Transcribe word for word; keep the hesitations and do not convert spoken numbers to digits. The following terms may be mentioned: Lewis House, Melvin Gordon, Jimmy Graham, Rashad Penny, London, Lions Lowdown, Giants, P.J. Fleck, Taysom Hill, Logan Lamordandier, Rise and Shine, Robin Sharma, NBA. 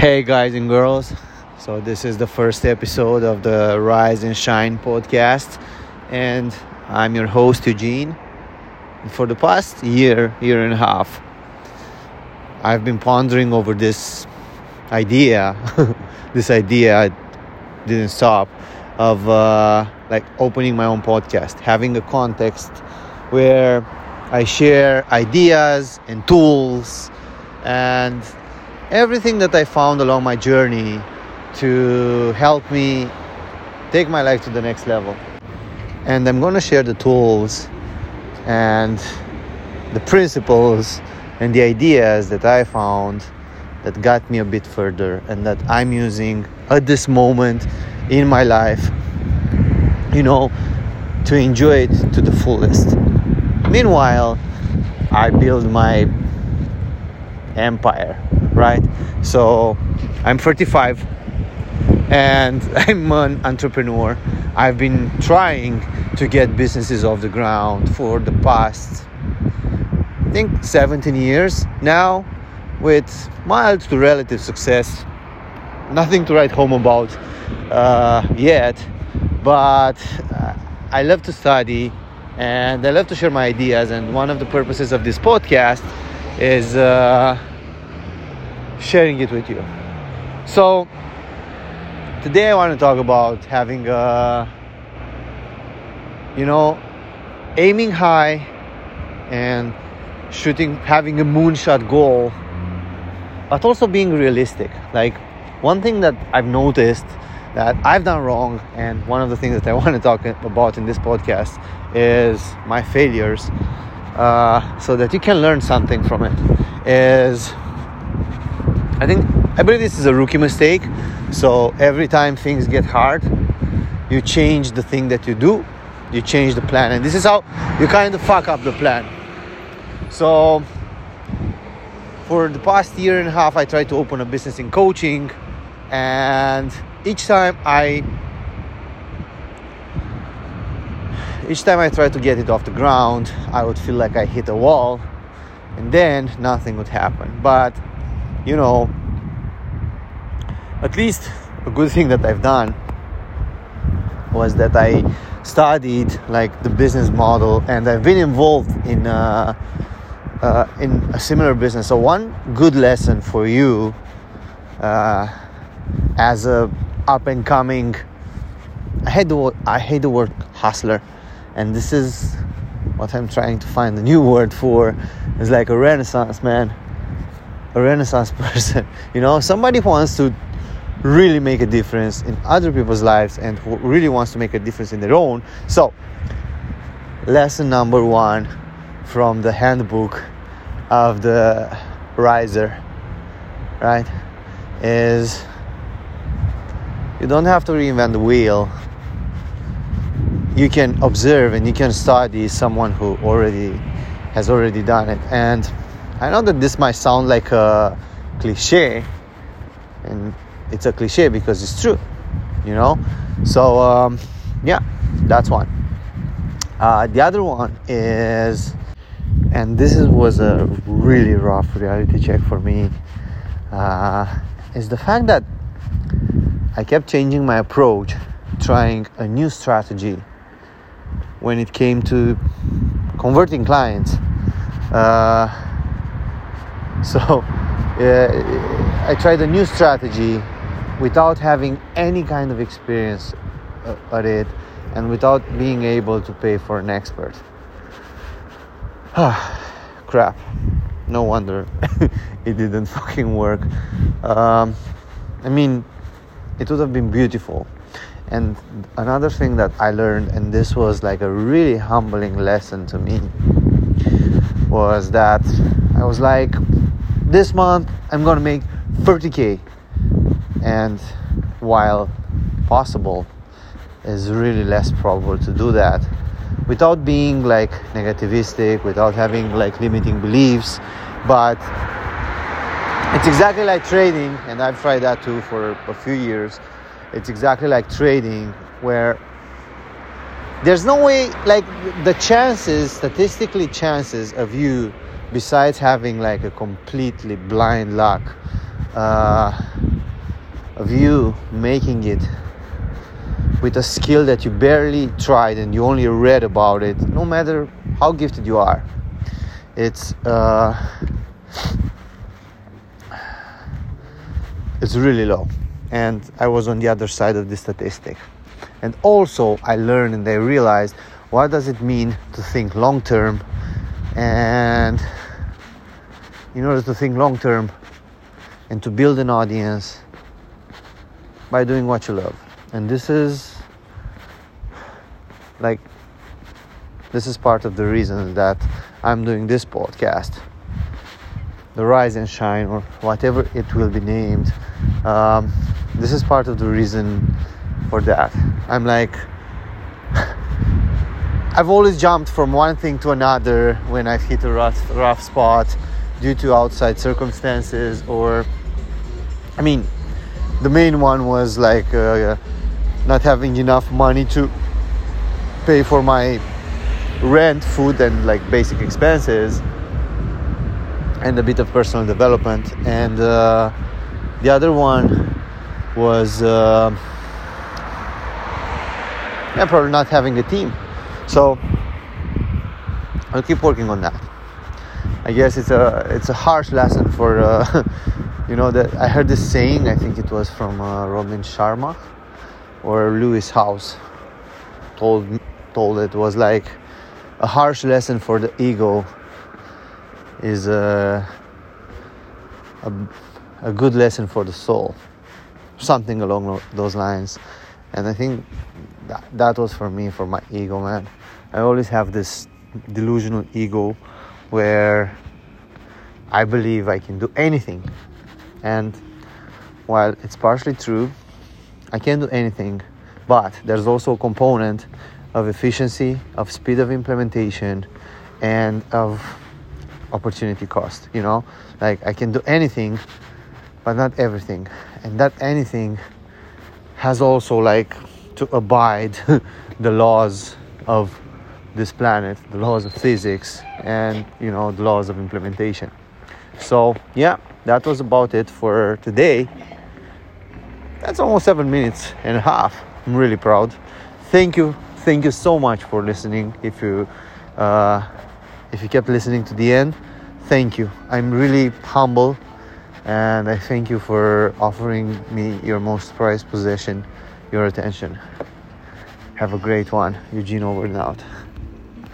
Hey guys and girls, so this is the first episode of the Rise and Shine podcast, and I'm your host Eugene. For the past year, year and a half, I've been pondering over this idea, this idea I didn't stop, of uh, like opening my own podcast, having a context where I share ideas and tools and everything that I found along my journey to help me take my life to the next level. And I'm going to share the tools and the principles and the ideas that I found that got me a bit further and that I'm using at this moment in my life, you know, to enjoy it to the fullest. Meanwhile, I build my empire. Right, so I'm thirty-five and I'm an entrepreneur. I've been trying to get businesses off the ground for the past, I think, seventeen years now, with mild to relative success. Nothing to write home about uh, yet, but I love to study and I love to share my ideas. And one of the purposes of this podcast is Uh, sharing it with you. So today I want to talk about having a, you know, aiming high and shooting, having a moonshot goal, but also being realistic. Like, one thing that I've noticed that I've done wrong, and one of the things that I want to talk about in this podcast, is my failures, uh, so that you can learn something from it, is I think, I believe this is a rookie mistake. So every time things get hard, you change the thing that you do, you change the plan. And this is how you kind of fuck up the plan. So for the past year and a half, I tried to open a business in coaching. And each time I, each time I tried to get it off the ground, I would feel like I hit a wall and then nothing would happen. But you know, at least a good thing that I've done was that I studied like the business model, and I've been involved in uh, uh, in a similar business. So one good lesson for you uh, as a up and coming, I hate the word, I hate the word hustler, and this is what I'm trying to find a new word for. It's like a renaissance man. A renaissance person, you know, somebody who wants to really make a difference in other people's lives and who really wants to make a difference in their own. So, lesson number one from the handbook of the riser, right, is you don't have to reinvent the wheel. You can observe and you can study someone who already has already done it. And I know that this might sound like a cliche, and it's a cliche because it's true, you know? So, um, yeah, that's one. Uh, the other one is, and this is, was a really rough reality check for me, uh, is the fact that I kept changing my approach, trying a new strategy when it came to converting clients. Uh, So, uh, I tried a new strategy without having any kind of experience uh, at it, and without being able to pay for an expert. Crap. No wonder it didn't fucking work. Um, I mean, it would have been beautiful. And another thing that I learned, and this was like a really humbling lesson to me, was that I was like, this month I'm gonna make thirty K, and while possible, it's really less probable to do that without being like negativistic, without having like limiting beliefs. But it's exactly like trading, and I've tried that too for a few years. It's exactly like trading, where there's no way, like the chances, statistically chances of you, besides having like a completely blind luck, uh, of you making it with a skill that you barely tried and you only read about it, no matter how gifted you are. It's uh, it's really low. And I was on the other side of the statistic. And also I learned and I realized, what does it mean to think long term? And in order to think long term and to build an audience by doing what you love. And this is like, this is part of the reason that I'm doing this podcast, the Rise and Shine, or whatever it will be named. Um, this is part of the reason for that. I'm like, I've always jumped from one thing to another when I've hit a rough, rough spot due to outside circumstances, or, I mean, the main one was like uh, not having enough money to pay for my rent, food, and like basic expenses, and a bit of personal development. And uh, the other one was uh, yeah, probably not having a team. So I'll keep working on that. I guess it's a it's a harsh lesson for uh, you know, that I heard this saying. I think it was from uh, Robin Sharma or Lewis House. Told told it was like a harsh lesson for the ego is a a, a good lesson for the soul, something along those lines. And I think that, that was for me, for my ego, man. I always have this delusional ego where I believe I can do anything. And while it's partially true, I can do anything, but there's also a component of efficiency, of speed of implementation, and of opportunity cost, you know? Like, I can do anything, but not everything. And that anything has also like to abide the laws of this planet, the laws of physics, and, you know, the laws of implementation. So yeah, that was about it for today. That's almost seven minutes and a half. I'm really proud. Thank you. Thank you so much for listening. If you uh, if you kept listening to the end, thank you. I'm really humble, and I thank you for offering me your most prized possession, your attention. Have a great one. Eugene, over and out.